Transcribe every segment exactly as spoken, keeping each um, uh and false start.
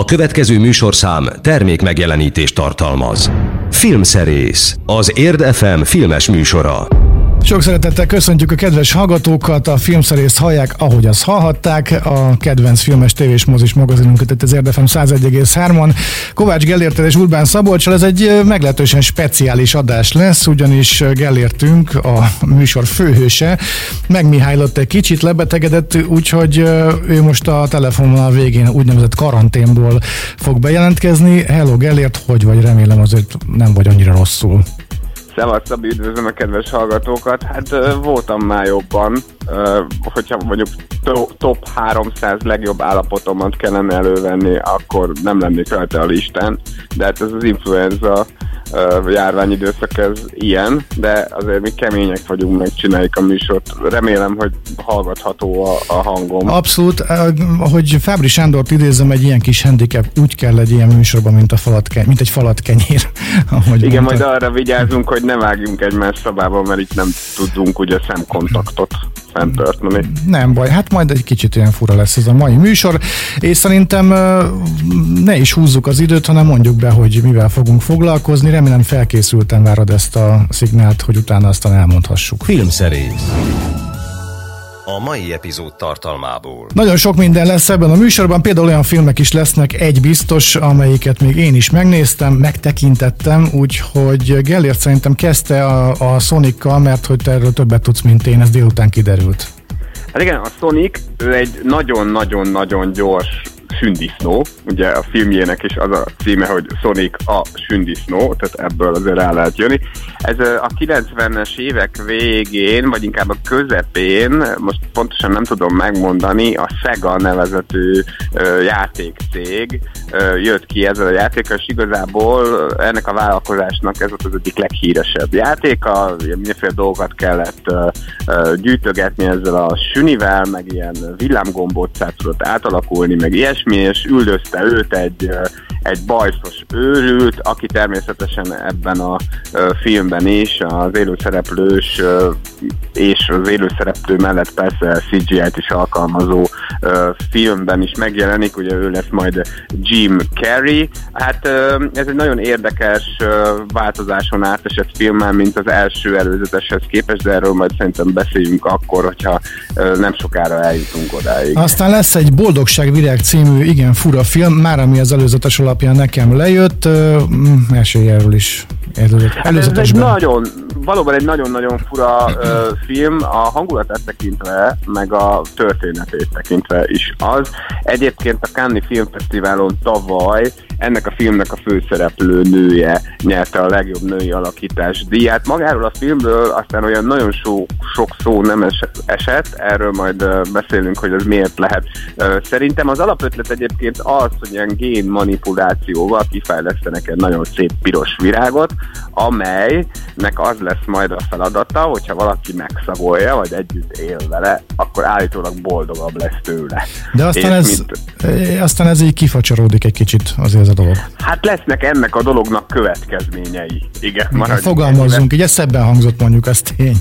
A következő műsorszám termékmegjelenítést tartalmaz. Filmszerész, az Érd ef em filmes műsora. Sok szeretettel köszöntjük a kedves hallgatókat, a Filmszerészt hallják, ahogy azt hallhatták, a kedvenc filmes tévés mozis magazinunkat itt az Érd ef em száz egy egész három-on. Kovács Gellérttel és Urbán Szabolcsal ez egy meglehetősen speciális adás lesz, ugyanis Gellértünk, a műsor főhőse, megmihálylott egy kicsit, lebetegedett, úgyhogy ő most a telefonvonal végén úgynevezett karanténból fog bejelentkezni. Hello Gellért, hogy vagy? Remélem azért nem vagy annyira rosszul. Szevasztok, üdvözlöm a kedves hallgatókat. Hát voltam már jobban, hogyha mondjuk top háromszáz legjobb állapotomat kellene elővenni, akkor nem lennék rajta a listán, de hát ez az influenza járványidőszak, ez ilyen, de azért mi kemények vagyunk, megcsináljuk a műsort. Remélem, hogy hallgatható a, a hangom. Abszolút, ahogy Fábri Sándort idézem, egy ilyen kis handicap, úgy kell egy ilyen műsorban, mint, a falat, mint egy falatkenyér. Igen, mondta. Majd arra vigyázunk, hogy ne vágjunk egymás szabába, mert itt nem tudunk ugye szemkontaktot fenntartani. Nem baj, hát majd egy kicsit ilyen fura lesz ez a mai műsor, és szerintem ne is húzzuk az időt, hanem mondjuk be, hogy mivel fogunk foglalkozni. Remélem felkészülten várod ezt a szignált, hogy utána aztán elmondhassuk. Filmszerész. A mai epizód tartalmából. Nagyon sok minden lesz ebben a műsorban, például olyan filmek is lesznek, egy biztos, amelyiket még én is megnéztem, megtekintettem, úgyhogy Gellért szerintem kezdte a, a Sonic-kal, mert hogy te erről többet tudsz, mint én, ez délután kiderült. Hát igen, a Sonic egy nagyon-nagyon-nagyon gyors sündisznó, ugye a filmjének is az a címe, hogy Sonic a sündisznó, tehát ebből azért rá lehet jönni. Ez a kilencvenes évek végén, vagy inkább a közepén, most pontosan nem tudom megmondani, a Sega nevezetű játékcég jött ki ezzel a játékkal, és igazából ennek a vállalkozásnak ez volt az egyik leghíresebb játéka, mindenféle dolgokat kellett gyűjtögetni ezzel a sünivel, meg ilyen villámgombóccát tudott átalakulni, meg ilyesmi, és üldözte őt egy, egy bajszos őrült, aki természetesen ebben a filmben is az élőszereplős és az élőszereplő mellett persze cé gé í-t is alkalmazó filmben is megjelenik, ugye ő lesz majd Jim Carrey. Hát ez egy nagyon érdekes változáson átesett filmmel, mint az első előzeteshez képest, de erről majd szerintem beszéljünk akkor, hogyha nem sokára eljutunk odáig. Aztán lesz egy Boldogság Virág című, igen, fura film, már ami az előzetes alapján nekem lejött, mesélj erről is. Hát ez egy nagyon, valóban egy nagyon-nagyon fura ö, film, a hangulatát tekintve, meg a történetét tekintve is az. Egyébként a Cannes Filmfesztiválon tavaly ennek a filmnek a főszereplő nője nyerte a legjobb női alakítás díját. Magáról a filmről aztán olyan nagyon so, sok szó nem esett, erről majd beszélünk, hogy ez miért lehet. Szerintem az alapötlet egyébként az, hogy ilyen génmanipulációval kifejlesztenek egy nagyon szép piros virágot, amelynek az lesz majd a feladata, hogyha valaki megszagolja, vagy együtt él vele, akkor állítólag boldogabb lesz tőle. De aztán, ez, mint... aztán ez így kifacsaródik egy kicsit azért ez a dolog. Hát lesznek ennek a dolognak következményei. Igen, maradjunk. Fogalmazzunk, így ez szebben hangzott mondjuk, ez tény.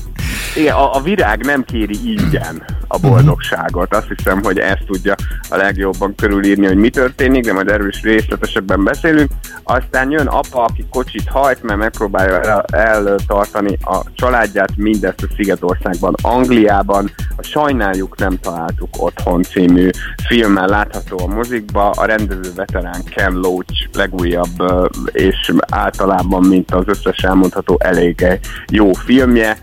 Igen, a, a virág nem kéri ingyen a boldogságot. Azt hiszem, hogy ezt tudja a legjobban körülírni, hogy mi történik, de majd erről is részletesebben beszélünk. Aztán jön apa, aki kocsit hajt, mert megpróbálja eltartani a családját, mindezt a Szigetországban, Angliában. A Sajnáljuk, nem találtuk otthon című filmmel látható a mozikba. A rendező veterán Ken Loach legújabb, és általában, mint az összes elmondható, elég jó filmje,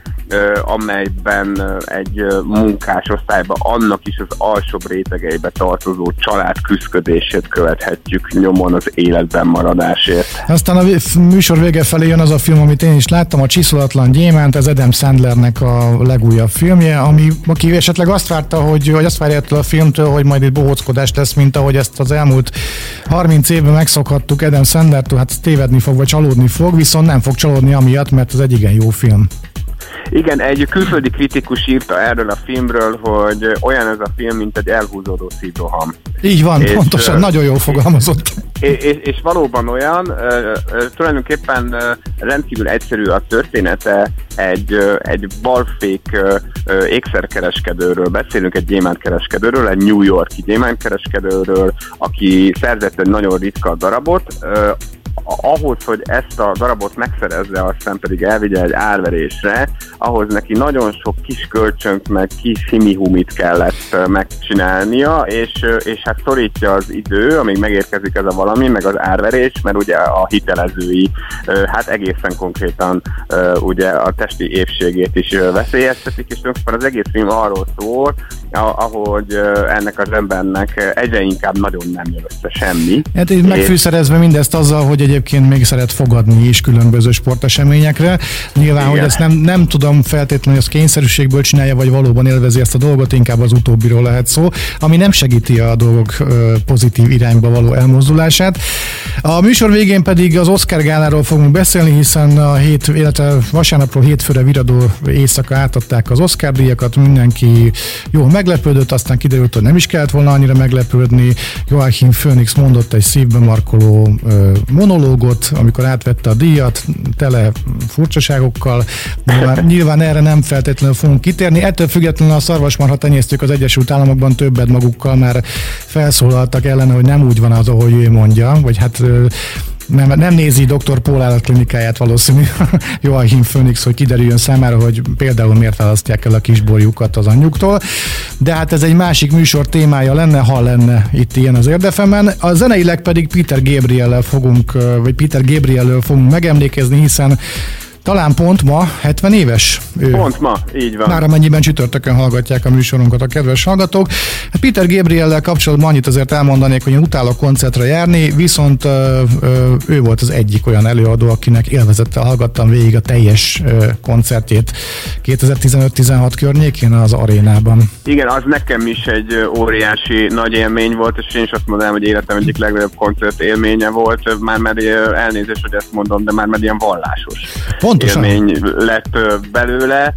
amelyben egy munkás osztályban annak is az alsóbb rétegeibe tartozó család küszködését követhetjük nyomon az életben maradásért. Aztán a műsor vége felé jön az a film, amit én is láttam, a Csiszolatlan Gyémánt, az Adam Sandlernek a legújabb filmje, ami, aki esetleg azt várta, hogy, vagy azt várja ettől a filmtől, hogy majd itt bohóckodás lesz, mint ahogy ezt az elmúlt harminc évben megszokhattuk Adam Sandlertől, hát tévedni fog, vagy csalódni fog, viszont nem fog csalódni amiatt, mert ez egy igen jó film. Igen, egy külföldi kritikus írta erről a filmről, hogy olyan ez a film, mint egy elhúzódó szívroham. Így van, és, pontosan, nagyon jól fogalmazott. És, és, és valóban olyan, tulajdonképpen rendkívül egyszerű a története, egy, egy balfék ékszerkereskedőről beszélünk, egy gyémántkereskedőről, egy New Yorki gyémántkereskedőről, aki szerzett egy nagyon ritka darabot. Ahhoz, hogy ezt a darabot megszerezze, aztán pedig elvigye egy árverésre, ahhoz neki nagyon sok kis kölcsönt, meg kis himihumit kellett megcsinálnia, és, és hát szorítja az idő, amíg megérkezik ez a valami, meg az árverés, mert ugye a hitelezői, hát egészen konkrétan ugye a testi épségét is veszélyeztetik, és tulajdonképpen az egész film arról szól, ahogy ennek az embernek egyre inkább nagyon nem jön össze semmi. Hát így megfűszerezve mindezt azzal, hogy egyébként még szeret fogadni is különböző sporteseményekre. Nyilván, igen, hogy ezt nem, nem tudom feltétlenül, hogy ezt kényszerűségből csinálja, vagy valóban élvezi ezt a dolgot, inkább az utóbbiról lehet szó, ami nem segíti a dolgok pozitív irányba való elmozdulását. A műsor végén pedig az Oscar gáláról fogunk beszélni, hiszen a hét, illetve vasárnapról hétfőre viradó éjszaka átadták az Oscar díjakat, mindenki jól meglepődött, aztán kiderült, hogy nem is kellett volna annyira meglepődni. Joaquin Phoenix mondott egy szívbe markoló monológot, amikor átvette a díjat, tele furcsaságokkal, nyilván, nyilván erre nem feltétlenül fogunk kitérni. Ettől függetlenül a szarvasmarha tenyésztők az Egyesült Államokban többet magukkal már felszólaltak ellene, hogy nem úgy van az, ahogy ő mondja, vagy hát nem, nem nézi doktor Paul állatklinikáját valószínű Joaquin Phoenix, hogy kiderüljön számára, hogy például miért választják el a kisborjukat az anyjuktól. De hát ez egy másik műsor témája lenne, ha lenne itt ilyen az Érd ef emen. A zeneileg pedig Peter Gabriel-lel fogunk, vagy Peter Gabriel-lől fogunk megemlékezni, hiszen talán pont ma hetven éves ő. Pont ma, így van. Már amennyiben csütörtökön hallgatják a műsorunkat a kedves hallgatók. Peter Gabriel-lel kapcsolatban annyit azért elmondanék, hogy utálok koncertre járni, viszont ő volt az egyik olyan előadó, akinek élvezettel hallgattam végig a teljes koncertjét kétezer-tizenöt-tizenhat környékén az arénában. Igen, az nekem is egy óriási nagy élmény volt, és én is azt mondanám, hogy életem egyik legnagyobb koncert élménye volt, már már elnézést, hogy ezt mondom, de már már ilyen vallásos élmény lett belőle,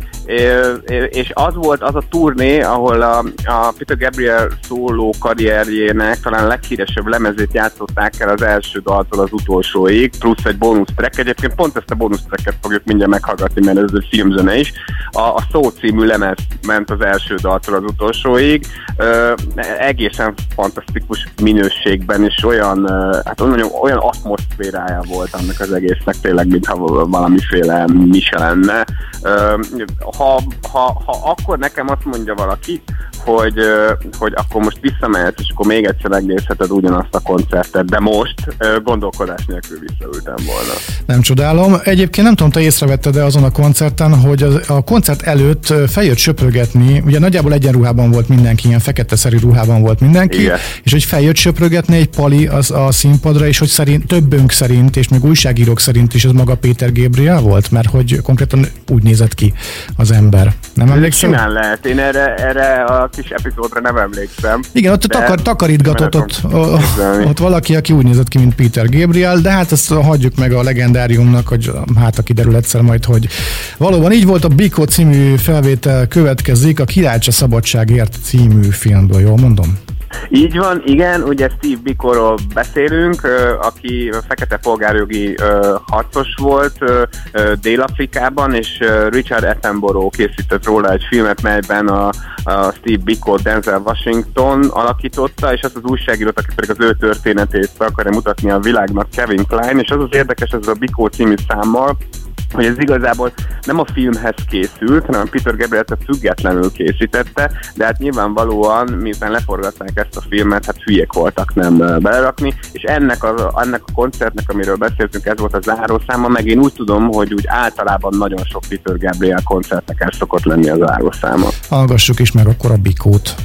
és az volt az a turné, ahol a, a Peter Gabriel szóló karrierjének talán leghíresebb lemezét játszották el az első daltól az utolsóig, plusz egy bónusztrek, egyébként pont ezt a bónusztreket fogjuk mindjárt meghallgatni, mert ez egy filmzene is, a, a Szó című lemez ment az első daltól az utolsóig, ö, egészen fantasztikus minőségben, és olyan, hát olyan, olyan atmoszférája volt annak az egésznek, tényleg, mintha valamiféle mi se lenne. Ha, ha, ha akkor nekem azt mondja valaki, hogy, hogy akkor most visszamehetsz, és akkor még egyszer megnézheted ugyanazt a koncertet, de most gondolkodás nélkül visszaültem volna. Nem csodálom. Egyébként nem tudom, te észrevetted-e azon a koncerten, hogy a koncert előtt feljött söprögetni, ugye nagyjából egyenruhában volt mindenki, ilyen feketeszerű ruhában volt mindenki, igen, és hogy feljött söprögetni egy pali az, a színpadra, és hogy szerint, többünk szerint, és még újságírók szerint is az maga Peter Gabriel volt, mert hogy konkrétan úgy nézett ki az ember. Nem emlékszem? Simán lehet. Én erre, erre a kis epizódra nem emlékszem. Igen, ott takar, takarítgatott ott, ott, ott valaki, aki úgy nézett ki, mint Peter Gabriel, de hát ezt hagyjuk meg a legendáriumnak, hogy hát aki derül egyszer majd, hogy valóban így volt. A Biko című felvétel következik, a Kirács a szabadságért című filmből, jól mondom? Így van, igen, ugye Steve Bikoról beszélünk, aki fekete polgárjogi harcos volt Dél-Afrikában, és Richard Attenborough készített róla egy filmet, melyben a Steve Biko Denzel Washington alakította, és azt az újságírót, aki pedig az ő történetét akarja mutatni a világnak, Kevin Kline, és az az érdekes, ez a Biko című számmal, hogy ez igazából nem a filmhez készült, hanem Peter Gabriel-t függetlenül készítette, de hát nyilvánvalóan, miután leforgatták ezt a filmet, hát hülyék voltak nem belerakni, és ennek a, ennek a koncertnek, amiről beszéltünk, ez volt a zárószáma, meg én úgy tudom, hogy úgy általában nagyon sok Peter Gabriel koncertnek el szokott lenni a zárószáma. Hallgassuk is meg akkor a Bikót.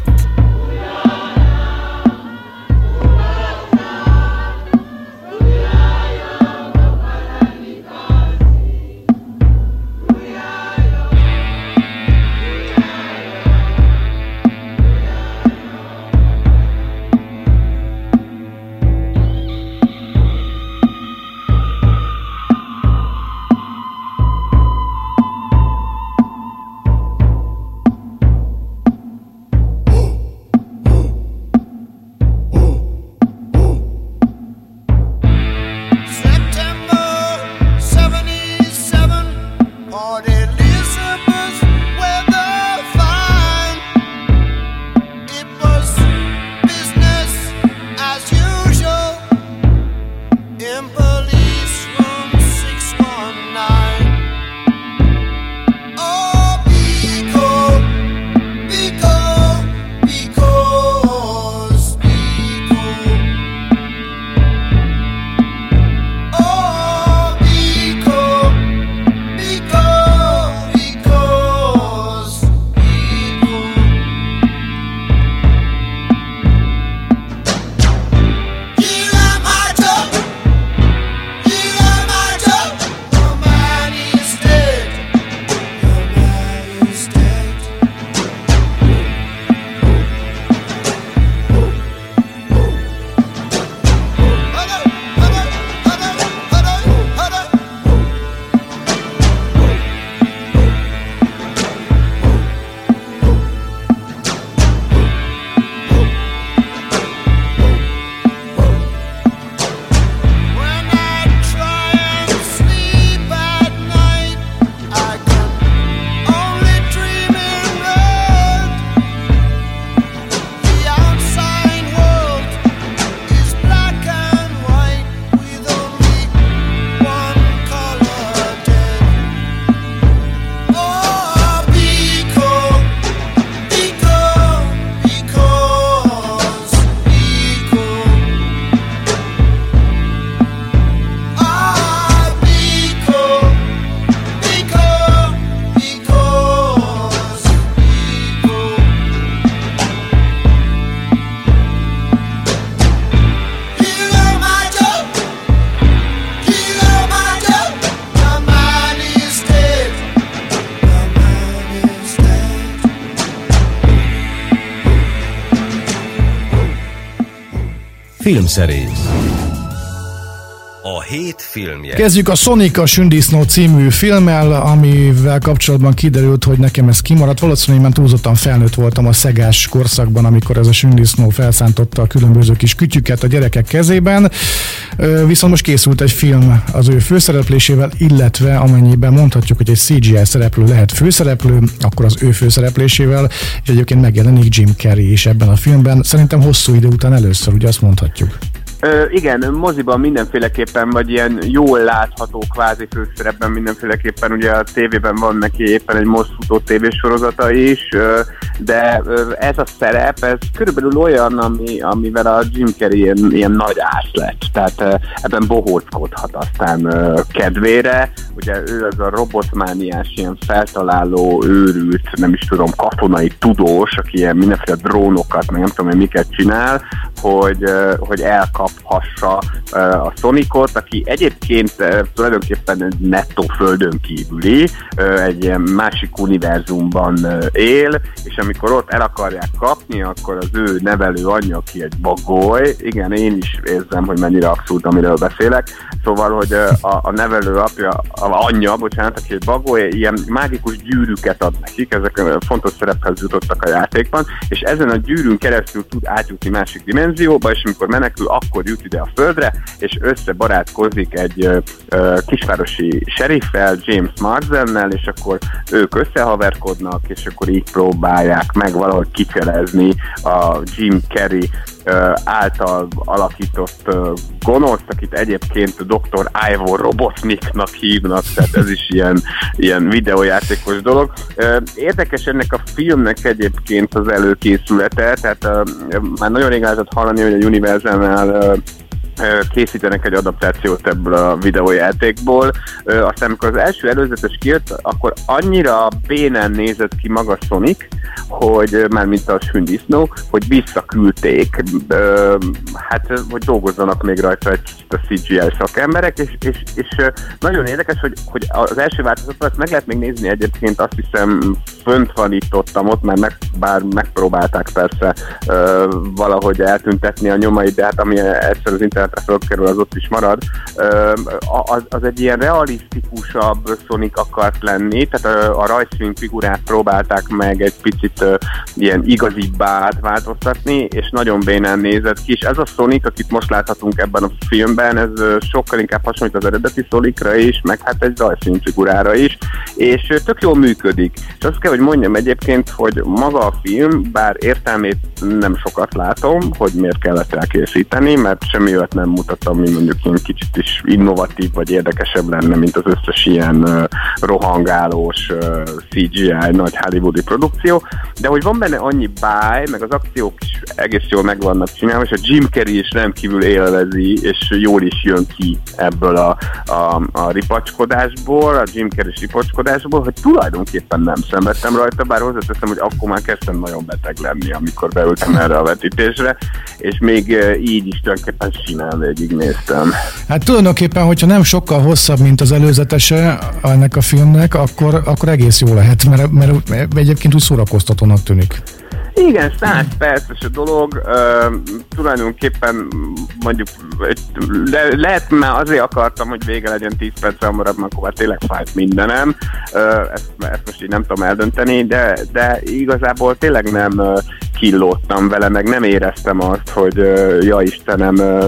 Filmszerész. A hét filmje. Kezdjük a Sonic a sündisznó című filmmel, amivel kapcsolatban kiderült, hogy nekem ez kimaradt. Valószínűleg én túlzottan felnőtt voltam a szegás korszakban, amikor ez a sündisznó felszántotta a különböző kis kütyüket a gyerekek kezében. Viszont most készült egy film az ő főszereplésével, illetve amennyiben mondhatjuk, hogy egy cé gé i szereplő lehet főszereplő, akkor az ő főszereplésével, és egyébként megjelenik Jim Carrey is ebben a filmben. Szerintem hosszú idő után először, ugye azt mondhatjuk. Ö, igen, moziban mindenféleképpen, vagy ilyen jól látható kvázi főszerepben mindenféleképpen, ugye a tévében van neki éppen egy most futó tévésorozata is, de ez a szerep, ez körülbelül olyan, ami, amivel a Jim Carrey ilyen, ilyen nagy ász lett, tehát ebben bohóckodhat aztán kedvére, ugye ő az a robotmániás, ilyen feltaláló, őrült, nem is tudom, katonai tudós, aki ilyen mindenféle drónokat, nem tudom, hogy miket csinál, hogy, hogy elkap hassa a Sonicot, aki egyébként tulajdonképpen nettó földön kívüli, egy ilyen másik univerzumban él, és amikor ott el akarják kapni, akkor az ő nevelő anyja, aki egy bagoly, igen, én is érzem, hogy mennyire abszurd, amiről beszélek, szóval, hogy a, a nevelő apja, a anyja, bocsánat, aki egy bagoly, ilyen mágikus gyűrűket ad nekik, ezek fontos szerephez jutottak a játékban, és ezen a gyűrűn keresztül tud átjutni másik dimenzióba, és amikor menekül, akkor jut ide a földre, és összebarátkozik egy ö, ö, kisvárosi seriffel, James Marsdennel, és akkor ők összehaverkodnak, és akkor így próbálják meg valahogy kifelezni a Jim Carrey ö, által alakított ö, gonoszt, akit egyébként doktor Ivo Robotniknak hívnak, tehát ez is ilyen, ilyen videójátékos dolog. Ö, érdekes ennek a filmnek egyébként az előkészülete, tehát ö, már nagyon régen lehetett hallani, hogy a Universal-nál készítenek egy adaptációt ebből a videójátékból. Aztán amikor az első előzetes kijött, akkor annyira bénán nézett ki maga Sonic, hogy már mint a sündisznó, hogy visszaküldték, hát hogy dolgozzanak még rajta egy kicsit a cé gé i szakemberek, és, és, és nagyon érdekes, hogy, hogy az első változatot azt meg lehet még nézni egyébként, azt hiszem fönt van itt ottam, ott már meg, bár megpróbálták persze valahogy eltüntetni a nyomait, de hát ami egyszer az internetre fölkerül, az ott is marad. Az, az egy ilyen realisztikusabb Sonic akart lenni, tehát a rajzfilm figurát próbálták meg egy picit uh, ilyen igazibbá átváltoztatni, és nagyon bénán nézett ki, és ez a Sonic, akit most láthatunk ebben a filmben, ez uh, sokkal inkább hasonlít az eredeti Sonicra is, meg hát egy rajzfilm figurára is, és uh, tök jól működik. És azt kell, hogy mondjam egyébként, hogy maga a film, bár értelmét nem sokat látom, hogy miért kellett elkészíteni, mert semmi olyat nem mutattam, ami mondjuk ilyen kicsit is innovatív, vagy érdekesebb lenne, mint az összes ilyen uh, rohangálós uh, cé gé i nagy hollywoodi produkció, de hogy van benne annyi báj, meg az akciók is egész jól meg vannak csinálva, és a Jim Carrey is rendkívül élvezi, és jól is jön ki ebből a, a, a ripacskodásból, a Jim Carrey ripacskodásból, hogy tulajdonképpen nem szenvedtem rajta, bár hozzáteszem, hogy akkor már kezdtem nagyon beteg lenni, amikor beültem erre a vetítésre, és még így is tulajdonképpen simán végignéztem. Hát tulajdonképpen, hogyha nem sokkal hosszabb, mint az előzetese ennek a filmnek, akkor, akkor egész jó lehet, mert, mert egyébként úgy szóra szórakoztatónak tűnik. Igen, száz perces a dolog, uh, tulajdonképpen mondjuk le, lehet, mert azért akartam, hogy vége legyen tíz perccel hamarabb, mert akkor már tényleg fájt mindenem, uh, ezt, ezt most így nem tudom eldönteni, de, de igazából tényleg nem uh, killódtam vele, meg nem éreztem azt, hogy uh, ja Istenem, uh,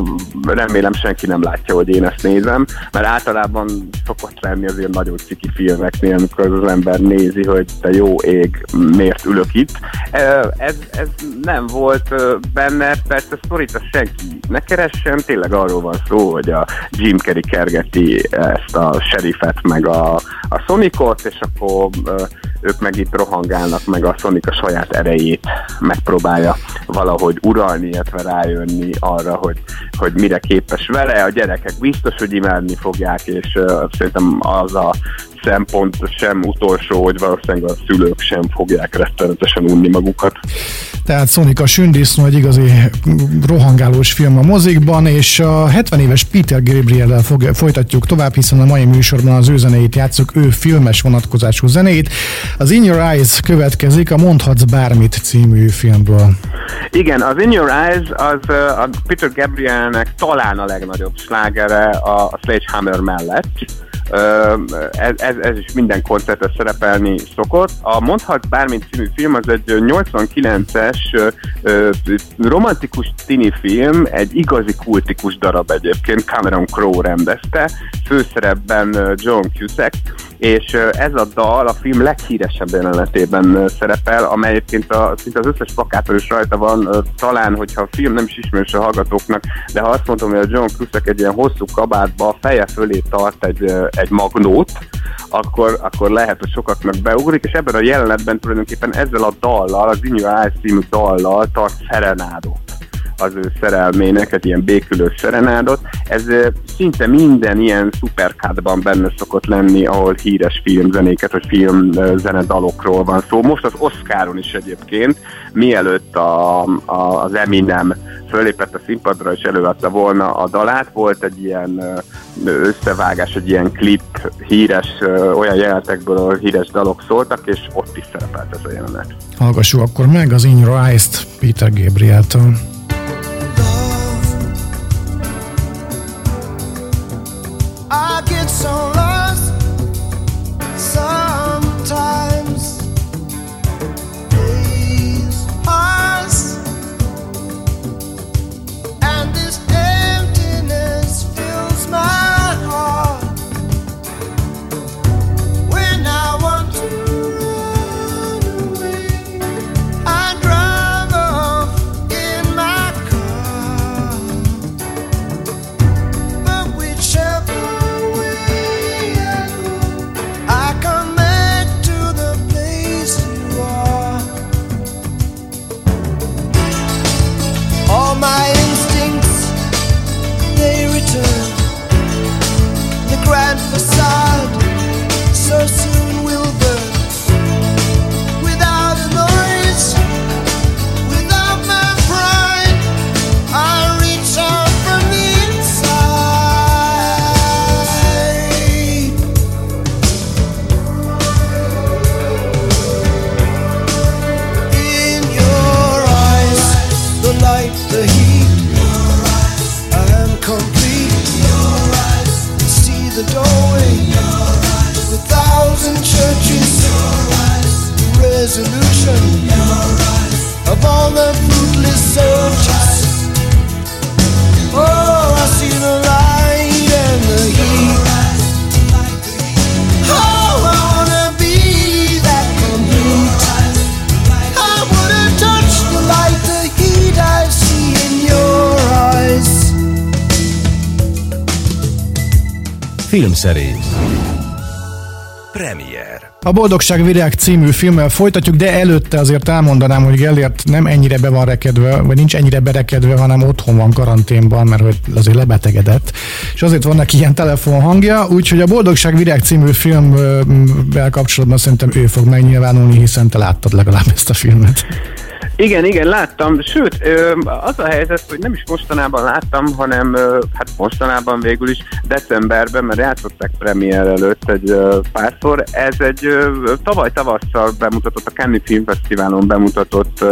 remélem senki nem látja, hogy én ezt nézem, mert általában szokott lenni azért nagyon ciki filmeknél, amikor az ember nézi, hogy te jó ég, miért ülök itt. Uh, Ez, ez nem volt benne, persze a sztorita senki ne keressen, tényleg arról van szó, hogy a Jim Carrey kergeti ezt a sheriffet meg a, a Sonicot, és akkor ők meg itt rohangálnak, meg a Sonic a saját erejét megpróbálja valahogy uralni, illetve rájönni arra, hogy, hogy mire képes vele, a gyerekek biztos, hogy imádni fogják, és uh, szerintem az a szempont sem utolsó, hogy valószínűleg a szülők sem fogják rettenetesen unni magukat. Tehát Sonic a sünddisznó egy igazi rohangálós film a mozikban, és a hetven éves Peter Gabriel-lel folytatjuk tovább, hiszen a mai műsorban az ő zenéjét játsszuk, ő filmes vonatkozású zenéjét. Az In Your Eyes következik a Mondhatsz Bármit című filmből. Igen, az In Your Eyes az a Peter Gabrielnek talán a legnagyobb slágere a Sledgehammer mellett. Ez, ez, ez is minden koncertre szerepelni szokott. A Mondhatsz Bármit című film az egy nyolcvankilences romantikus tini film, egy igazi kultikus darab egyébként, Cameron Crowe rendezte, főszerepben John Cusack, és ez a dal a film leghíresebb jelenetében szerepel, amely egyébként a, szinte az összes plakáton is rajta van, talán, hogyha a film nem is ismerős a hallgatóknak, de ha azt mondom, hogy a John Cusack egy ilyen hosszú kabátba a feje fölé tart egy, egy magnót, akkor, akkor lehet, hogy sokaknak beugrik, és ebben a jelenetben tulajdonképpen ezzel a dallal, az In Your Eyes című dallal tart szerenádot az ő szerelmének, egy ilyen békülő szerenádot. Ez szinte minden ilyen szuperkádban benne szokott lenni, ahol híres filmzenéket, vagy filmzenedalokról van szó. Most az Oscaron is egyébként, mielőtt a, a, az Eminem fölépett a színpadra és előadta volna a dalát, volt egy ilyen összevágás, egy ilyen klip híres, olyan jelenetekből, ahol híres dalok szóltak, és ott is szerepelt ez a jelenet. Hallgassuk akkor meg az In Your Eyes-t Peter Gabrieltől. So lost sometimes, days pass and this emptiness fills my heart. When I want to run away, I drive off in my car, but whichever my instincts, they return. The grand facade so soon will burn. Without a noise, without my pride, I reach out from the inside. In your eyes, the light, the heat, the doorway, the thousand churches, the resolution of all the fruitless searches. Oh, I see the light and the heat. Oh, I wanna be that complete. I wanna touch the light, the heat I see in your eyes. Filmszerész Premier. A Boldogság Virág című filmmel folytatjuk, de előtte azért elmondanám, hogy Gellért nem ennyire be van rekedve, vagy nincs ennyire berekedve, hanem otthon van karanténban, mert hogy azért lebetegedett. És azért van neki ilyen telefonhangja, úgyhogy a Boldogság Virág című filmmel kapcsolatban szerintem ő fog megnyilvánulni, hiszen te láttad legalább ezt a filmet. Igen, igen, láttam. Sőt, az a helyzet, hogy nem is mostanában láttam, hanem hát mostanában végül is decemberben, mert játszották premier előtt egy párszor. Ez egy tavaly tavasszal bemutatott, a Cannes Filmfesztiválon bemutatott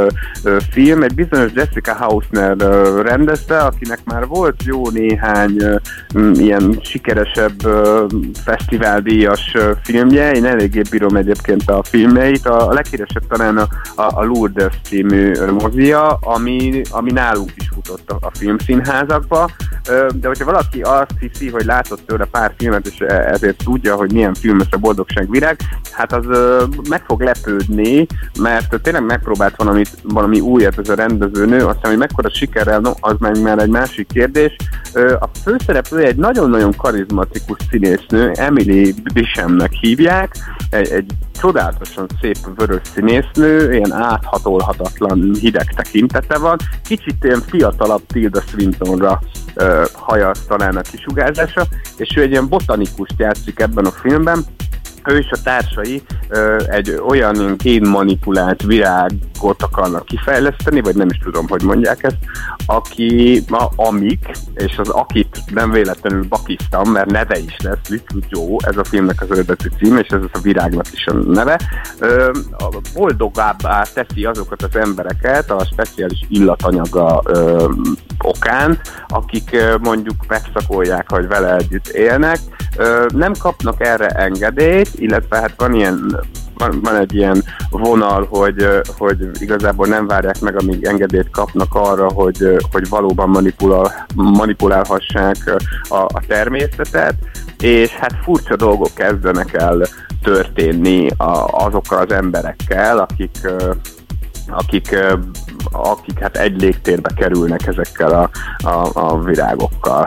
film. Egy bizonyos Jessica Hausner rendezte, akinek már volt jó néhány ilyen sikeresebb fesztiváldíjas filmje. Én eléggé bírom egyébként a filmjeit. A leghíresebb talán a, a, a Lourdes című mozia, ami, ami nálunk is futott a, a filmszínházakba, de hogyha valaki azt hiszi, hogy látott tőle pár filmet, és ezért tudja, hogy milyen film ez a Boldogság Virág, hát az meg fog lepődni, mert tényleg megpróbált valamit, valami újat ez a rendezőnő, aztán, hogy mekkora sikerrel, no, az meg már egy másik kérdés. A főszereplője egy nagyon-nagyon karizmatikus színésznő, Emily Blissettnek hívják, egy, egy csodálatosan szép vörös színésznő, ilyen áthatolhatatlan hideg tekintete van. Kicsit ilyen fiatalabb Tilda Swintonra ö, hajaz talán a kisugárzása, és ő egy ilyen botanikust játszik ebben a filmben, ő és a társai egy olyan génmanipulált virágot akarnak kifejleszteni, vagy nem is tudom, hogy mondják ezt, aki, amik, és az akit nem véletlenül bakiztam, mert neve is lesz, Little Joe, ez a filmnek az eredeti cím, és ez a virágnak is a neve, boldogábbá teszi azokat az embereket a speciális illatanyaga okán, akik mondjuk megszakolják, hogy vele együtt élnek, nem kapnak erre engedélyt, illetve hát van ilyen, van, van egy ilyen vonal, hogy, hogy igazából nem várják meg, amíg engedélyt kapnak arra, hogy, hogy valóban manipulál, manipulálhassák a, a természetet, és hát furcsa dolgok kezdenek el történni a, azokkal az emberekkel, akik akik, akik hát egy légtérbe kerülnek ezekkel a, a, a virágokkal.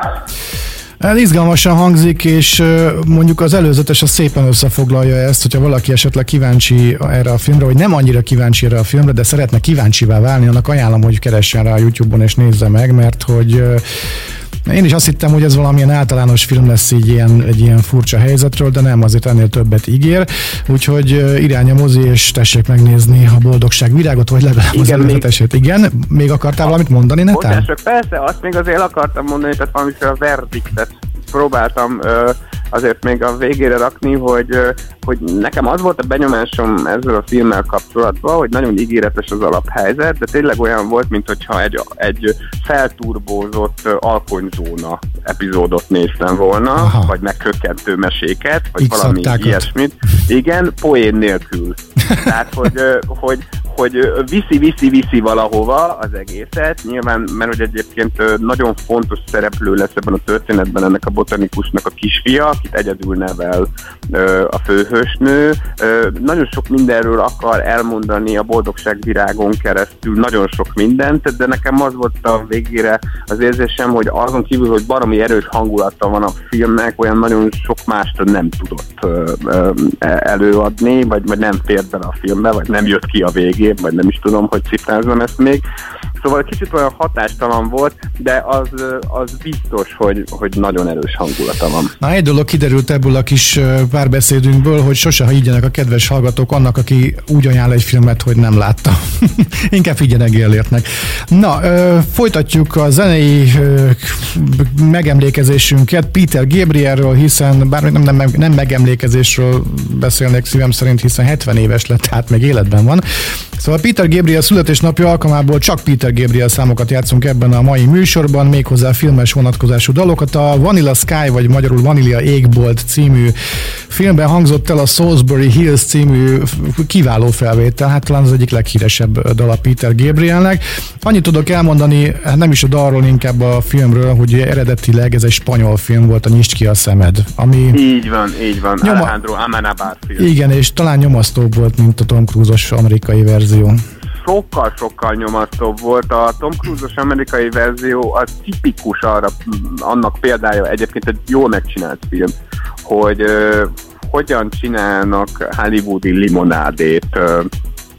Ez izgalmasan hangzik, és mondjuk az előzetes az szépen összefoglalja ezt, hogyha valaki esetleg kíváncsi erre a filmre, vagy nem annyira kíváncsi erre a filmre, de szeretne kíváncsivá válni, annak ajánlom, hogy keressen rá a YouTube-on és nézze meg, mert hogy én is azt hittem, hogy ez valamilyen általános film lesz így ilyen, egy ilyen furcsa helyzetről, de nem, azért ennél többet ígér, úgyhogy irány a mozi, és tessék megnézni a Boldogság Virágot, vagy legalább igen, az előzetesét. Még... Igen, még akartál a... valamit mondani, Netán? Bocsások, persze, azt még azért akartam mondani, tehát valamiféle a verdiktet próbáltam ö, azért még a végére rakni, hogy, ö, hogy nekem az volt a benyomásom ezzel a filmmel kapcsolatban, hogy nagyon ígéretes az alaphelyzet, de tényleg olyan volt, mintha egy, egy felturbózott alkonyzóna epizódot néztem volna, aha, vagy megkökkentő meséket, vagy itt valami szaktákat, ilyesmit. Igen, poén nélkül. Tehát, hogy, ö, hogy hogy viszi-viszi-viszi valahova az egészet, nyilván, mert hogy egyébként nagyon fontos szereplő lesz ebben a történetben ennek a botanikusnak a kisfia, akit egyedül nevel a főhősnő. Nagyon sok mindenről akar elmondani a Boldogság Virágon keresztül, nagyon sok mindent, de nekem az volt a végére az érzésem, hogy azon kívül, hogy baromi erős hangulata van a filmnek, olyan nagyon sok mást nem tudott előadni, vagy, vagy nem fért bele a filmbe, vagy nem jött ki a végén, vagy nem is tudom, hogy ciprázzam ezt még. Szóval kicsit olyan hatástalan volt, de az, az biztos, hogy, hogy nagyon erős hangulata van. Na, egy dolog kiderült ebből a kis párbeszédünkből, hogy sose higgyenek a kedves hallgatók annak, aki úgy ajánl egy filmet, hogy nem látta. Inkább higgyenek Gellértnek. Na, ö, folytatjuk a zenei ö, megemlékezésünket Peter Gabrielről, hiszen bár nem, nem, nem megemlékezésről beszélnek szívem szerint, hiszen hetven éves lett, hát még életben van. Szóval Peter Gabriel születésnapja alkalmából csak Peter Gabriel számokat játszunk ebben a mai műsorban, méghozzá filmes vonatkozású dalokat. A Vanilla Sky, vagy magyarul Vanilla Égbolt című filmben hangzott el a Salisbury Hills című kiváló felvétel, hát talán az egyik leghíresebb dala Peter Gabrielnek. Annyit tudok elmondani, nem is a dalról, inkább a filmről, hogy eredetileg ez egy spanyol film volt, a Nyisd ki a szemed, ami... Így van, így van, nyoma... Alejandro Amenábar film. Igen, és talán nyomasztóbb volt, mint a Tom Cruise-os amerikai verzió. Sokkal-sokkal nyomasztóbb volt. A Tom Cruise-os amerikai verzió az tipikus arra, annak példája, egyébként egy jól megcsinált film, hogy uh, hogyan csinálnak hollywoodi limonádét uh,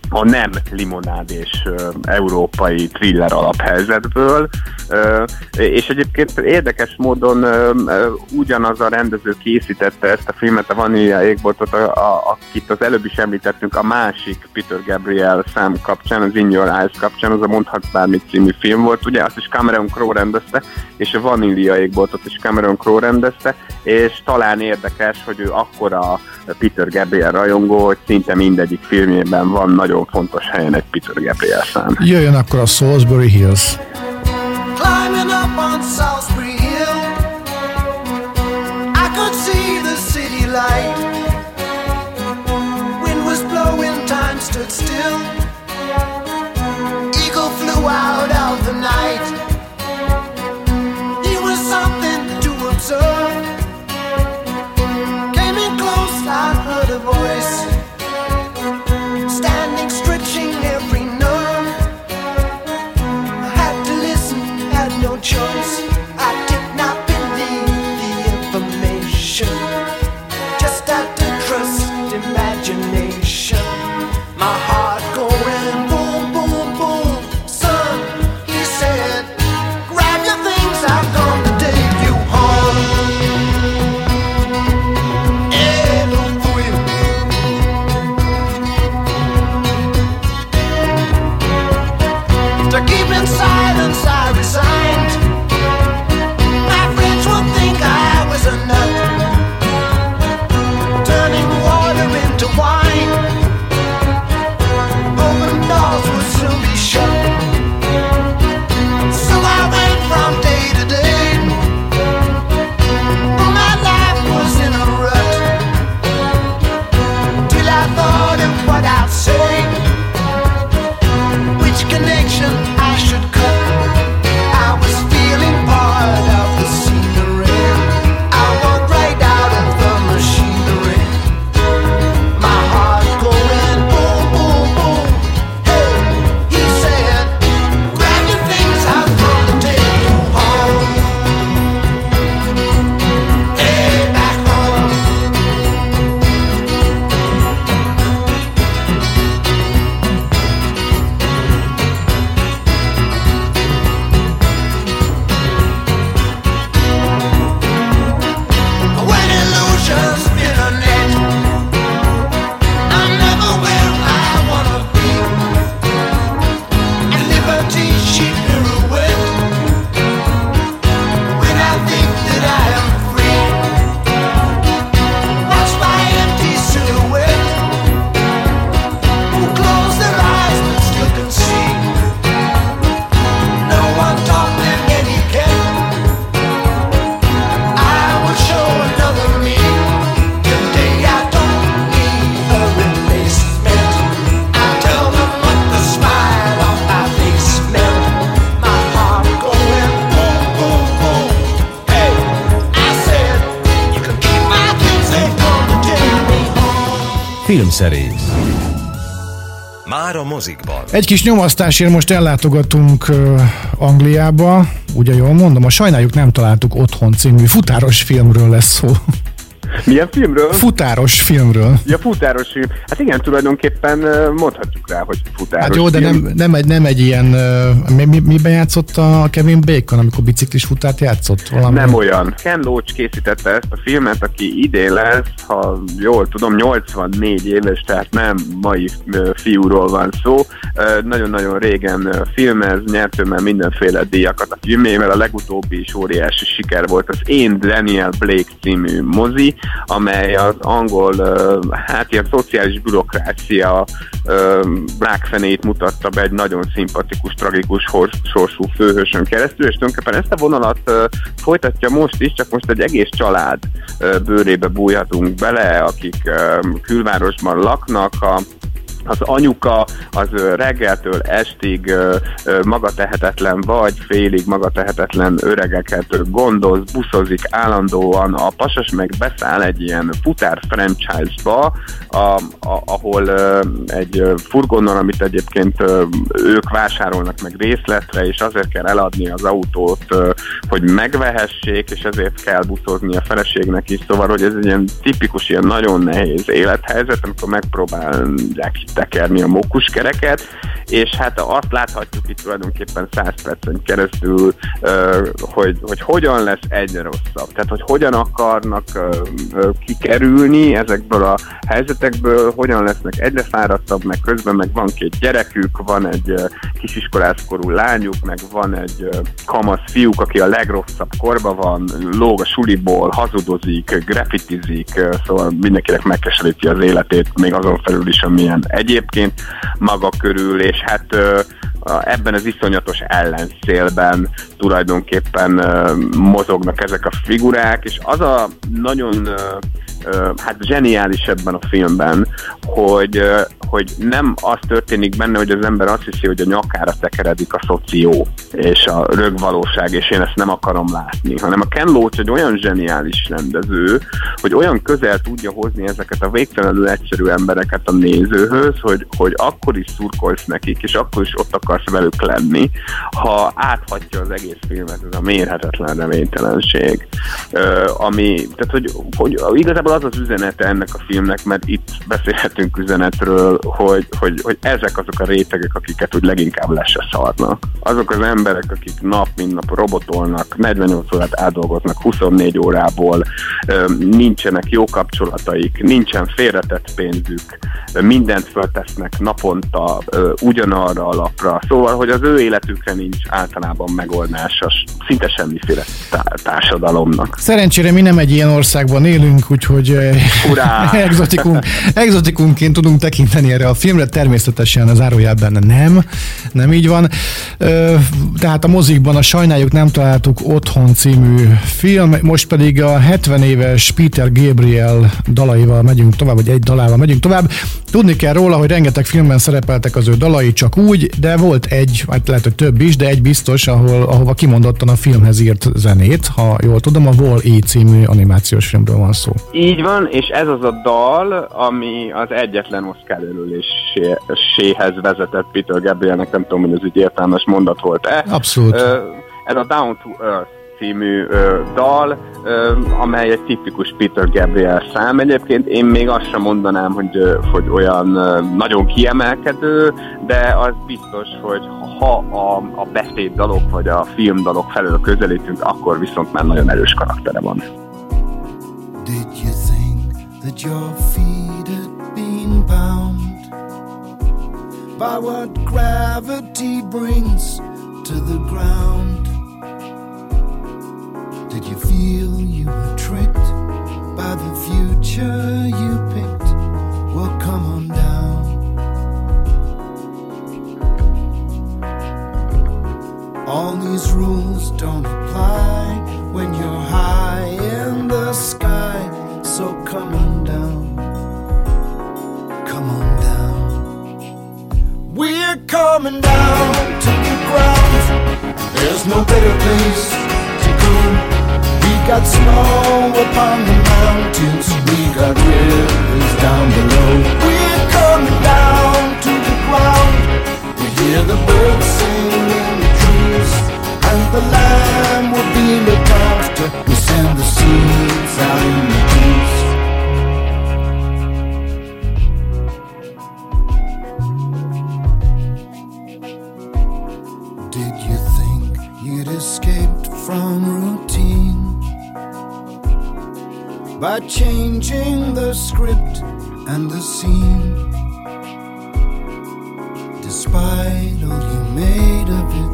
a nem limonádés uh, európai thriller alaphelyzetből, uh, és egyébként érdekes módon uh, uh, ugyanaz a rendező készítette ezt a filmet, a Vanilla Égboltot, a, a, akit az előbb is említettünk, a másik Peter Gabriel szám kapcsán, az In Your Eyes kapcsán, az a Mondhatsz Bármit című film volt, ugye azt is Cameron Crowe rendezte, és a Vanilla Égboltot is Cameron Crowe rendezte, és talán érdekes, hogy ő akkora Peter Gabriel rajongó, hogy szinte mindegyik filmjében van nagyon fontos helyen egy Peter Gabriel szám. Jöjjön akkor a Salisbury Hills. Climbing up on Salisbury Hill, I could see the city light. Wind was blowing, time stood still. Eagle flew out of the night. It was something to observe. Came in close, I heard a voice. Choice. I Filmszerész. Már a mozikban. Egy kis nyomasztásért most ellátogatunk uh, Angliába. Ugye jól mondom, a Sajnáljuk nem találtuk otthon című futáros filmről lesz szó. Milyen filmről? Futáros filmről. Ja, futáros film. Hát igen, tulajdonképpen mondhatjuk rá, hogy futáros. Hát jó, de nem, nem, egy, nem egy ilyen... Mi, mi, miben játszott a Kevin Bacon, amikor biciklis futárt játszott? Valami? Nem olyan. Ken Loach készítette ezt a filmet, aki idén lesz, ha jól tudom, nyolcvannégy éves, tehát nem mai fiúról van szó. Nagyon-nagyon régen filmez, nyert ő már mindenféle díjakat a filmével. A legutóbbi is óriási siker volt az Én Daniel Blake című mozi, amely az angol, hát ilyen szociális bürokrácia rákfenét mutatta be egy nagyon szimpatikus, tragikus sorsú főhősön keresztül, és tulajdonképpen ezt a vonalat folytatja most is, csak most egy egész család bőrébe bújhatunk bele, akik külvárosban laknak. A Az anyuka az reggeltől estig magatehetetlen vagy, félig magatehetetlen öregeket gondoz, buszozik állandóan, a pasas meg beszáll egy ilyen futár franchise-ba, a, a, ahol egy furgonon, amit egyébként ők vásárolnak meg részletre, és azért kell eladni az autót, hogy megvehessék, és ezért kell buszozni a feleségnek is, szóval, hogy ez egy ilyen tipikus, ilyen nagyon nehéz élethelyzet, amikor megpróbálják tekerni a mókuskereket, és hát azt láthatjuk itt tulajdonképpen száz percen keresztül, hogy, hogy hogyan lesz egyre rosszabb. Tehát, hogy hogyan akarnak kikerülni ezekből a helyzetekből, hogyan lesznek egyre fáradtabb, meg közben meg van két gyerekük, van egy kisiskolászkorú lányuk, meg van egy kamasz fiúk, aki a legrosszabb korban van, lóg a suliból, hazudozik, graffitizik, szóval mindenkinek megkeseríti az életét, még azon felül is, amilyen egyébként maga körül, és hát ö, ebben az iszonyatos ellenszélben tulajdonképpen ö, mozognak ezek a figurák, és az a nagyon ö, ö, hát zseniális ebben a filmben, hogy, ö, hogy nem az történik benne, hogy az ember azt hiszi, hogy a nyakára tekeredik a szoció és a rögvalóság, és én ezt nem akarom látni, hanem a Ken Loach egy olyan zseniális rendező, hogy olyan közel tudja hozni ezeket a végtelenül egyszerű embereket a nézőhöz, hogy, hogy akkor is szurkolsz nekik, és akkor is ott akarsz velük lenni, ha áthatja az egész filmet ez a mérhetetlen reménytelenség. Ö, ami, tehát, hogy, hogy igazából az az üzenete ennek a filmnek, mert itt beszélhetünk üzenetről, hogy, hogy, hogy ezek azok a rétegek, akiket úgy leginkább le se szarnak. Azok az emberek, akik nap, mint nap robotolnak, negyvennyolc órát átdolgoznak huszonnégy órából, ö, nincsenek jó kapcsolataik, nincsen félretett pénzük, mindent feltesznek naponta ö, ugyanarra a lapra, szóval, hogy az ő életükre nincs általában megoldása szinte semmiféle tá- társadalomnak. Szerencsére mi nem egy ilyen országban élünk, úgyhogy exotikum, exotikumként tudunk tekinteni erre a filmre, természetesen az árójában nem, nem így van. Ö, tehát a mozikban a Sajnáljuk nem találtuk otthon című film, most pedig a hetven éves Peter Gabriel dalaival megyünk tovább, vagy egy dalával megyünk tovább. Tudni kell róla, hogy rengeteg filmben szerepeltek az ő dalai csak úgy, de volt egy, hát lehet, hogy több is, de egy biztos, ahol, ahova kimondottan a filmhez írt zenét, ha jól tudom, a Wall-E című animációs filmről van szó. Így van, és ez az a dal, ami az egyetlen Oscar jelöléséhez vezetett Peter Gabrielnek, nem tudom, hogy ez egy értelmes mondat volt-e. Abszolút. Ez a Down to Earth című ö, dal, ö, amely egy tipikus Peter Gabriel szám. Egyébként én még azt sem mondanám, hogy, ö, hogy olyan ö, nagyon kiemelkedő, de az biztos, hogy ha a, a beszéddalok vagy a filmdalok felől közelítünk, akkor viszont már nagyon erős karaktere van. Did you think that your feet had been bound by what gravity brings to the ground? Did you feel you were tricked by the future you picked? Well, come on down. All these rules don't apply when you're high in the sky. So come on down, come on down. We're coming down to the ground. There's no better place to go. got snow upon the mountains, we got rivers down below. We're coming down to the ground. We hear the birds sing in the trees, and the land will be looked after. We send the seeds out in the trees. Did you think you'd escaped from routine by changing the script and the scene? Despite all you made of it,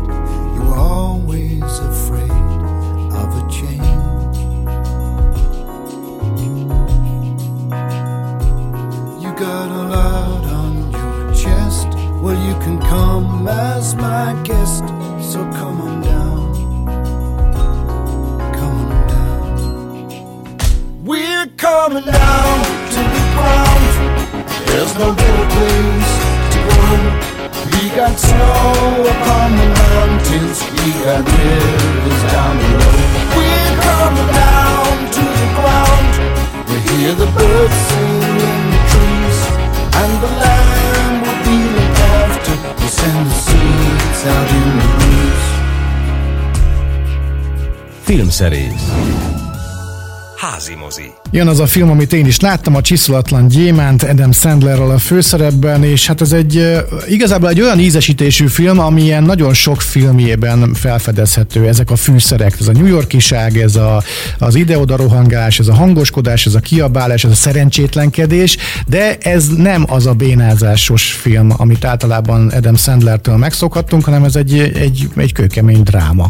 you were always afraid of a change. You got a lot on your chest. Well, you can come as my guest, so come on down. We're coming down to the ground. There's no better place to go. We got snow upon the mountains. We got rivers down below. We're coming down to the ground. We hear the birds sing in the trees, and the land will be looked after. We send the seeds out in the breeze. Film series. Házimozi. Jön az a film, amit én is láttam, a Csiszolatlan Gyémánt, Adam Sandlerrel a főszerepben, és hát ez egy igazából egy olyan ízesítésű film, amilyen nagyon sok filmjében felfedezhető ezek a fűszerek. Ez a New Yorkiság, ez a, az ide-oda rohangás, ez a hangoskodás, ez a kiabálás, ez a szerencsétlenkedés, de ez nem az a bénázásos film, amit általában Adam Sandlertől megszokhattunk, hanem ez egy, egy, egy kőkemény dráma.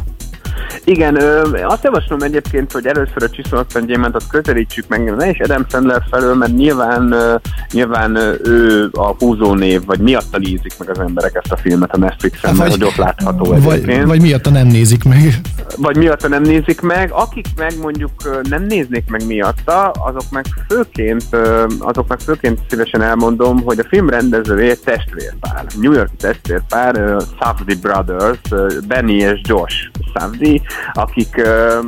Igen, ö, azt javaslom egyébként, hogy először a Csiszolatlan Gyémántot közelítsük meg, ne is Adam Sandler felől, mert nyilván, ö, nyilván ö, ő a húzónév, vagy miatta nézik meg az emberek ezt a filmet a Netflixen, mert hogy ott látható egyébként. Vagy, vagy miatta nem nézik meg. Vagy miatta nem nézik meg. Akik meg mondjuk nem néznék meg miatta, azok meg főként, azok meg főként szívesen elmondom, hogy a film rendezője testvérpár. New York testvérpár, uh, Safdie Brothers, uh, Benny és Josh Safdie, akik uh,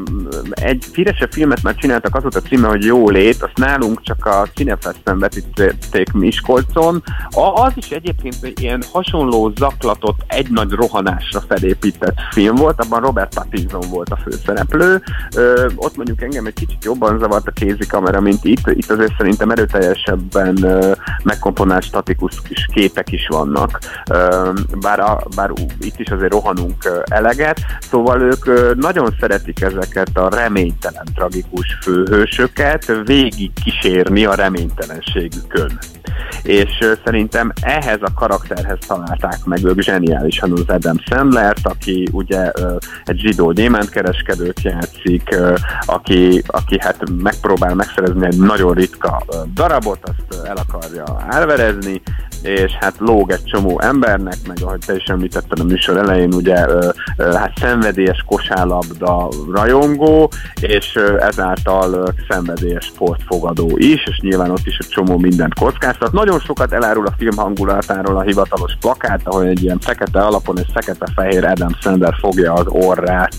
egy híresebb filmet már csináltak, az volt a címe, hogy Jólét, azt nálunk csak a Cinefesten vetítették Miskolcon. A, az is egyébként egy ilyen hasonló zaklatott, egy nagy rohanásra felépített film volt, abban Robert Pattinson volt a főszereplő. Ö, ott mondjuk engem egy kicsit jobban zavart a kézikamera, mint itt. Itt azért szerintem erőteljesebben ö, megkomponált statikus kis képek is vannak. Ö, bár, a, bár ú, itt is azért rohanunk ö, eleget. Szóval ők ö, nagyon szeretik ezeket a reménytelen, tragikus főhősöket végig kísérni a reménytelenségükön. És ö, szerintem ehhez a karakterhez találták meg ők zseniálisan az Adam Sandlert, aki ugye ö, egy zsidó gyémántkereskedőt játszik, aki, aki hát megpróbál megszerezni egy nagyon ritka darabot, azt el akarja árverezni, és hát lóg egy csomó embernek, meg ahogy te is említetted a műsor elején, ugye hát szenvedélyes kosárlabda rajongó, és ezáltal szenvedélyes sportfogadó is, és nyilván ott is egy csomó mindent kockáztat. Nagyon sokat elárul a film hangulatáról a hivatalos plakát, ahol egy ilyen fekete alapon és fekete-fehér Adam Sandler fogja az orrát,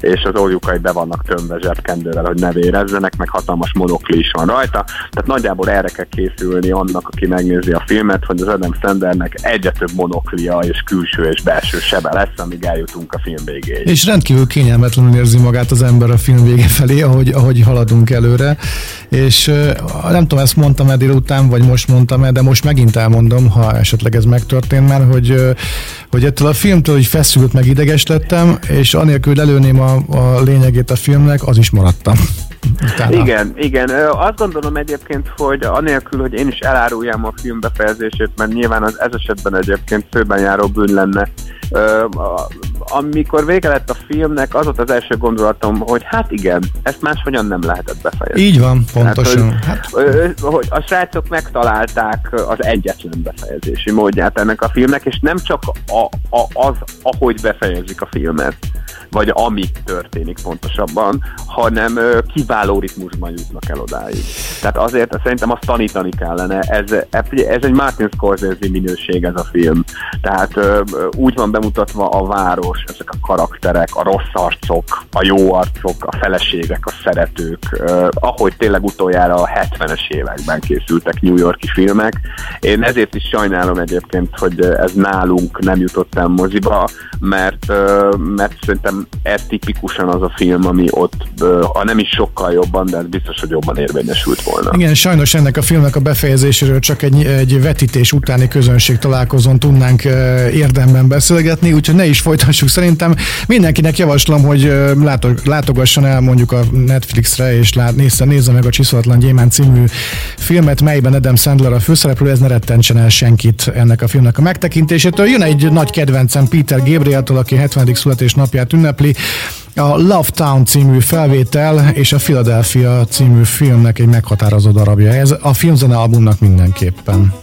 és az orjukai be vannak tömve zsebkendővel, hogy ne vérezzenek, meg hatalmas monokli is van rajta. Tehát nagyjából erre kell készülni annak, aki megnézi a filmet, hogy az Adam Sandlernek egyre több monoklia és külső és belső sebe lesz, amíg eljutunk a film végéig. És rendkívül kényelmetlenül érzi magát az ember a film vége felé, ahogy, ahogy haladunk előre. És nem tudom, ezt mondtam-e délután, vagy most mondtam-e, de most megint elmondom, ha esetleg ez megtörtént már, hogy, hogy ettől a filmtől hogy feszült, meg ideges lettem, és anélkül, hogy lelőném a, a lényegét a filmnek, az is maradtam. Utána. Igen, igen. Azt gondolom egyébként, hogy anélkül, hogy én is eláruljam a film befejezését, mert nyilván az ez esetben egyébként főben járó bűn lenne. Amikor vége lett a filmnek, az volt az első gondolatom, hogy hát igen, ezt máshogyan nem lehetett befejezni. Így van, pontosan. Hát, hogy, hogy a srácok megtalálták az egyetlen befejezési módját ennek a filmnek, és nem csak a, a, az, ahogy befejezik a filmet, vagy ami történik pontosabban, hanem kiváló ritmusban jutnak el odáig. Tehát azért szerintem azt tanítani kellene. Ez, ez egy Martin Scorsese minőség ez a film. Tehát úgy van bemutatva a város, valós, ezek a karakterek, a rossz arcok, a jó arcok, a feleségek, a szeretők, eh, ahogy tényleg utoljára a hetvenes években készültek New Yorki filmek. Én ezért is sajnálom egyébként, hogy ez nálunk nem jutott el moziba, mert, eh, mert szerintem ez tipikusan az a film, ami ott, ha eh, nem is sokkal jobban, de biztos, hogy jobban érvényesült volna. Igen, sajnos ennek a filmnek a befejezéséről csak egy, egy vetítés utáni közönség találkozón tudnánk érdemben beszélgetni, úgyhogy ne is folytassuk szerintem. Mindenkinek javaslom, hogy látogasson el mondjuk a Netflixre, és lát, nézze, nézze meg a Csiszolatlan Gyémánt című filmet, melyben Adam Sandler a főszereplő, ez ne rettentsen el senkit ennek a filmnek a megtekintésétől. Jön egy nagy kedvencem Peter Gabrieltől, aki hetvenedik születésnapját ünnepli. A Love Town című felvétel és a Philadelphia című filmnek egy meghatározó darabja. Ez a filmzene albumnak mindenképpen.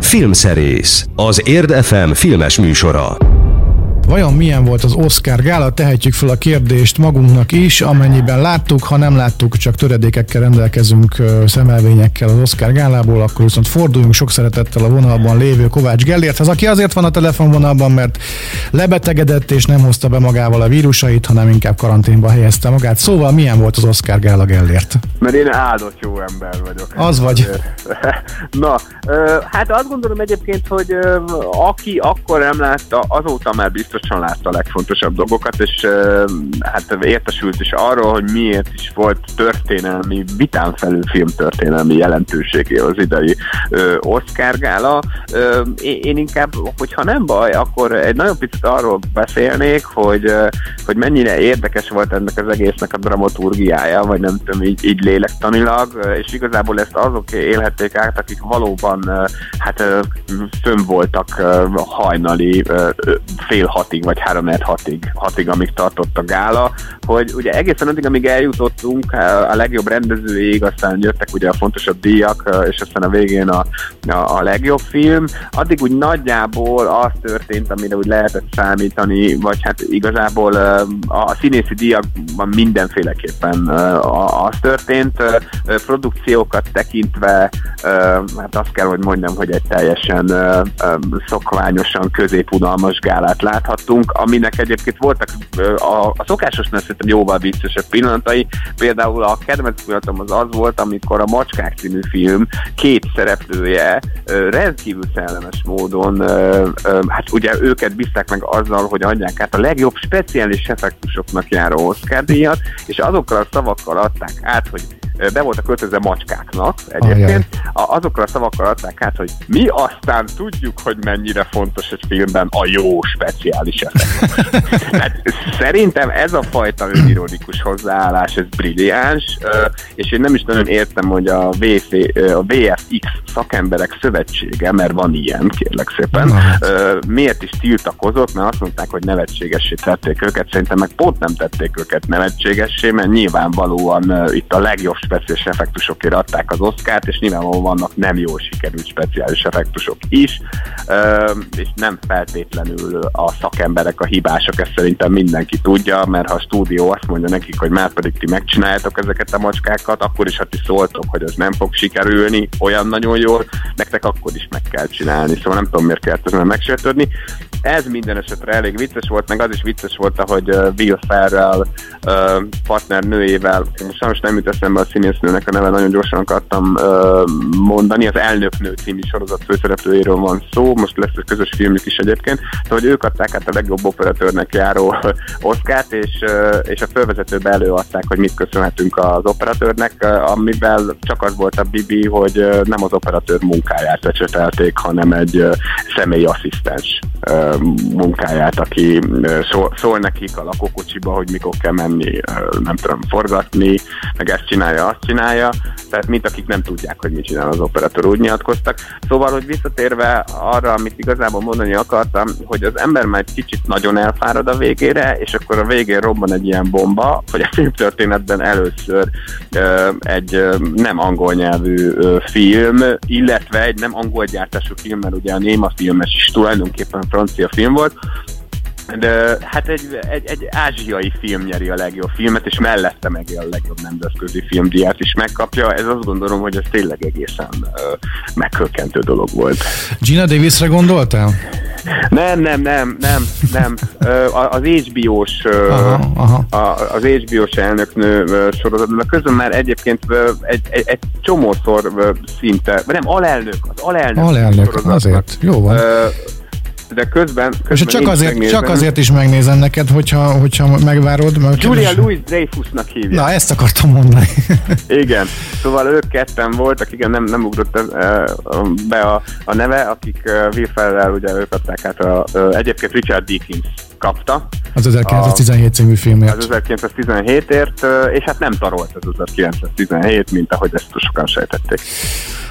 Filmszerész, az Érd ef em filmes műsora. Vajon milyen volt az Oscar gála? Tehetjük fel a kérdést magunknak is, amennyiben láttuk, ha nem láttuk, csak töredékekkel rendelkezünk szemelvényekkel az Oscar gálából, akkor viszont forduljunk sok szeretettel a vonalban lévő Kovács Gellérthez, aki azért van a telefonvonalban, mert lebetegedett és nem hozta be magával a vírusait, hanem inkább karanténba helyezte magát. Szóval milyen volt az Oscar gála, Gellért? Mert én áldott jó ember vagyok. Az vagy. Na, hát azt gondolom egyébként, hogy aki akkor nem látta, azóta már biztos pontosan látta a legfontosabb dolgokat, és hát értesült is arról, hogy miért is volt történelmi, vitán felül filmtörténelmi jelentőségé az idei Oscar gála. Én inkább, hogyha nem baj, akkor egy nagyon picit arról beszélnék, hogy, hogy mennyire érdekes volt ennek az egésznek a dramaturgiája, vagy nem tudom, így, így lélektanilag, és igazából ezt azok élhették át, akik valóban hát fönn voltak hajnali fél hatig, vagy háromnegyed hatig, hatig, amíg tartott a gála, hogy ugye egészen addig, amíg eljutottunk a legjobb rendezőig, aztán jöttek ugye a fontosabb díjak, és aztán a végén a, a, a legjobb film, addig úgy nagyjából az történt, amire úgy lehetett számítani, vagy hát igazából a színészi díjakban mindenféleképpen az történt, produkciókat tekintve, hát azt kell, hogy mondjam, hogy egy teljesen szokványosan középudalmas gálát láthattunk, aminek egyébként voltak a szokásosnál szerintem jóval viccesebb pillanatai, például a kedvenc pillanatom az az volt, amikor a Macskák című film két szereplője rendkívül szellemes módon, hát ugye őket bízták meg azzal, hogy adják át a legjobb speciális effektusoknak járó Oscar-díjat, és azokkal a szavakkal adták át, hogy be voltak költözve macskáknak egyébként, a, azokkal a szavakkal adták át, hogy mi aztán tudjuk, hogy mennyire fontos egy filmben a jó speciális effektus. Hát, szerintem ez a fajta önironikus hozzáállás, ez brilliáns, és én nem is nagyon értem, hogy a, vé ef iksz szakemberek szövetsége, mert van ilyen, kérlek szépen, miért is tiltakozott, mert azt mondták, hogy nevetségessé tették őket, szerintem meg pont nem tették őket nevetségessé, mert nyilvánvalóan itt a legjobb speciális effektusokért adták az Oscart, és nyilvánvalóan vannak nem jól sikerült speciális effektusok is, és nem feltétlenül a szakemberek a hibások, ezt szerintem mindenki tudja, mert ha a stúdió azt mondja nekik, hogy már pedig ti megcsináljátok ezeket a macskákat, akkor is, ha ti szóltok, hogy az nem fog sikerülni olyan nagyon jól, nektek akkor is meg kell csinálni, szóval nem tudom, miért kellett ezen megsértődni. Ez minden esetre elég vicces volt, meg az is vicces volt, ahogy Will Ferrell partnernőjével, sajnos nem jut eszembe a színésznőnek a neve, nagyon gyorsan akartam uh, mondani, az Elnöknő című sorozat főszereplőjéről van szó, most lesz egy közös filmük is egyébként, tehát hogy ők adták át a legjobb operatőrnek járó Oscart, és, uh, és a fölvezetőbe előadták, hogy mit köszönhetünk az operatőrnek, uh, amivel csak az volt a bibi, hogy uh, nem az operatőr munkáját ecsetelték, hanem egy uh, személyasszisztens uh, munkáját, aki uh, szól, szól nekik a lakókocsiba, hogy mikor kell menni, uh, nem tudom, forgatni, meg ezt csinálni, azt csinálja, tehát mint akik nem tudják, hogy mit csinál az operatőr, úgy nyilatkoztak. Szóval, hogy visszatérve arra, amit igazából mondani akartam, hogy az ember már egy kicsit nagyon elfárad a végére, és akkor a végén robban egy ilyen bomba, hogy a filmtörténetben először ö, egy ö, nem angol nyelvű ö, film, illetve egy nem angol gyártású film, mert ugye a néma filmes is tulajdonképpen francia film volt, de hát egy, egy, egy ázsiai film nyeri a legjobb filmet, és mellette meg a legjobb nemzetközi filmdíját is megkapja. Ez azt gondolom, hogy ez tényleg egészen ö, meghökkentő dolog volt. Gina Davisre gondoltál? Nem, nem, nem, nem, nem. Az há bé ó-s aha, aha. az há bé ó-s Elnöknő sorozatban közben már egyébként egy, egy, egy csomószor szinte, nem, alelnök, az alelnök. Alelnök, azért, jó van. Ö, de közben... közben csak, azért, csak azért is megnézem neked, hogyha, hogyha megvárod. Mert Julia Louis Dreyfusnak hívja. Na, ezt akartam mondani. Igen, szóval ők ketten voltak, igen, nem, nem ugrott be a, a neve, akik Will Ferrell, ugye ők adták át a, egyébként Richard Deakins kapta. Az ezerkilencszáztizenhét című filmért. Az ezerkilencszáztizenhétért, és hát nem tarolt az ezerkilencszáztizenhét, mint ahogy ezt sokan sejtették.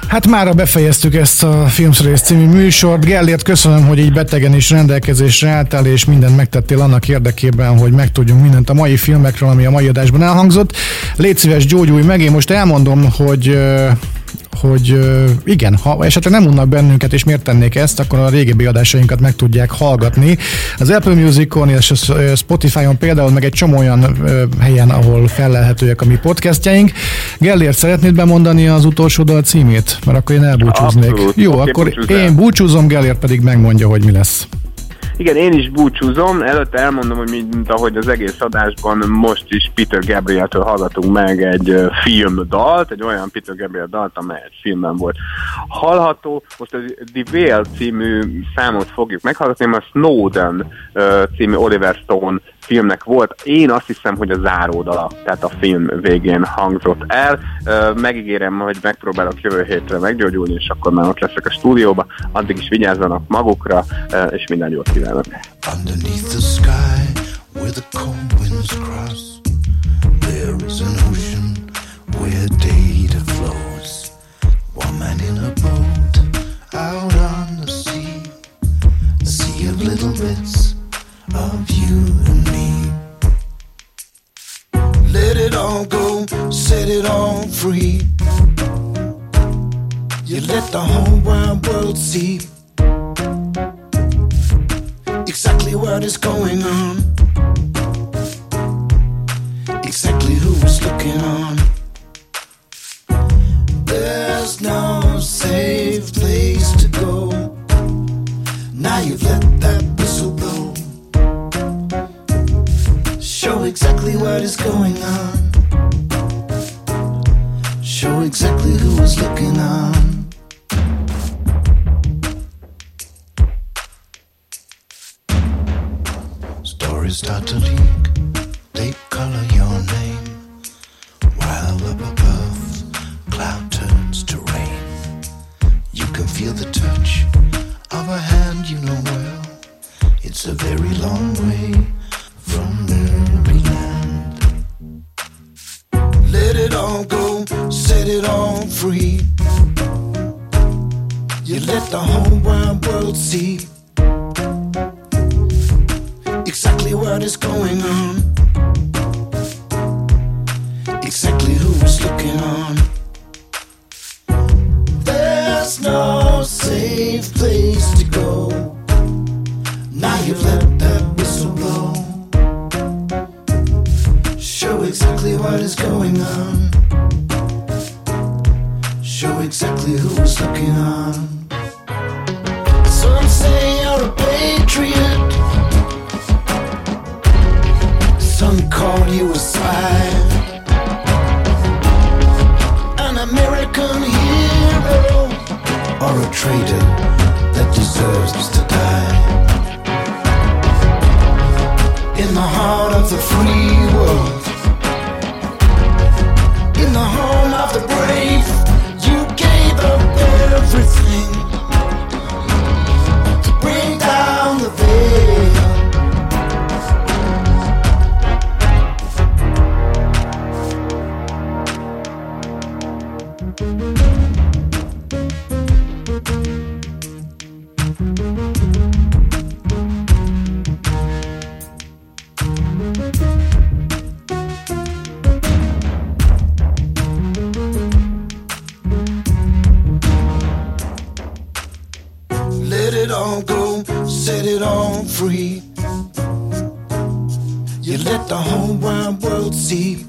Hát mára befejeztük ezt a Filmszörész című műsort. Gellért, köszönöm, hogy így betegen is rendelkezésre álltál, és mindent megtettél annak érdekében, hogy megtudjunk mindent a mai filmekről, ami a mai adásban elhangzott. Légy szíves, gyógyulj meg, én most elmondom, hogy... hogy igen, ha esetleg nem unnak bennünket, és miért tennék ezt, akkor a régebbi adásainkat meg tudják hallgatni. Az Apple Musicon és a Spotify-on például, meg egy csomó olyan helyen, ahol fellelhetőek a mi podcastjaink. Gellért, szeretnéd bemondani az utolsó dal címét? Mert akkor én elbúcsúznék. Abszolút. Jó, okay, akkor búcsúzzál. Én búcsúzom, Gellért pedig megmondja, hogy mi lesz. Igen, én is búcsúzom, előtte elmondom, hogy mint ahogy az egész adásban most is Peter Gabrieltől hallgatunk meg egy filmdalt, egy olyan Peter Gabriel dalt, amely egy filmben volt hallható. Most a The Whale című számot fogjuk meghallgatni, mert a Snowden című Oliver Stone filmnek volt. Én azt hiszem, hogy a záródala, tehát a film végén hangzott el. Megígérem, hogy megpróbálok jövő hétre meggyógyulni, és akkor már ott leszek a stúdióba. Addig is vigyázzanak magukra, és minden jót kívánok! Underneath the sky, where the cold winds cross, there is an ocean where data flows. One man in a boat, out on the sea, a sea of little bits of you and me. Let it all go, set it all free. You let the whole wide world see exactly what is going on, exactly who's looking on. There's no safe place to go. Now you've let that whistle blow, show exactly what is going on, show exactly who is looking on. Stories start to leak, they color your name, while up above, cloud turns to rain. You can feel the touch of a hand you know well, it's a very long way from Maryland. Let it all go, set it all free. You let the whole wide world see exactly what is going on, exactly who's looking on. There's no safe place to go. Now you've let that whistle blow, show exactly what is going on, show exactly who's looking on. Some say you're a patriot, some call you a spy, an American hero, or a traitor that deserves to die. In the heart of the free world, in the home of the brave, you gave up everything to bring down the veil. Free. You let the whole wide world see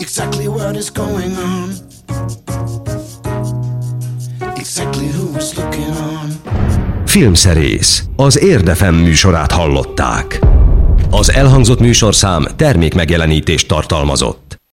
exactly what is going on, exactly who's looking on. Filmszerész, az Érd ef em műsorát hallották. Az elhangzott műsorszám termékmegjelenítést tartalmazott.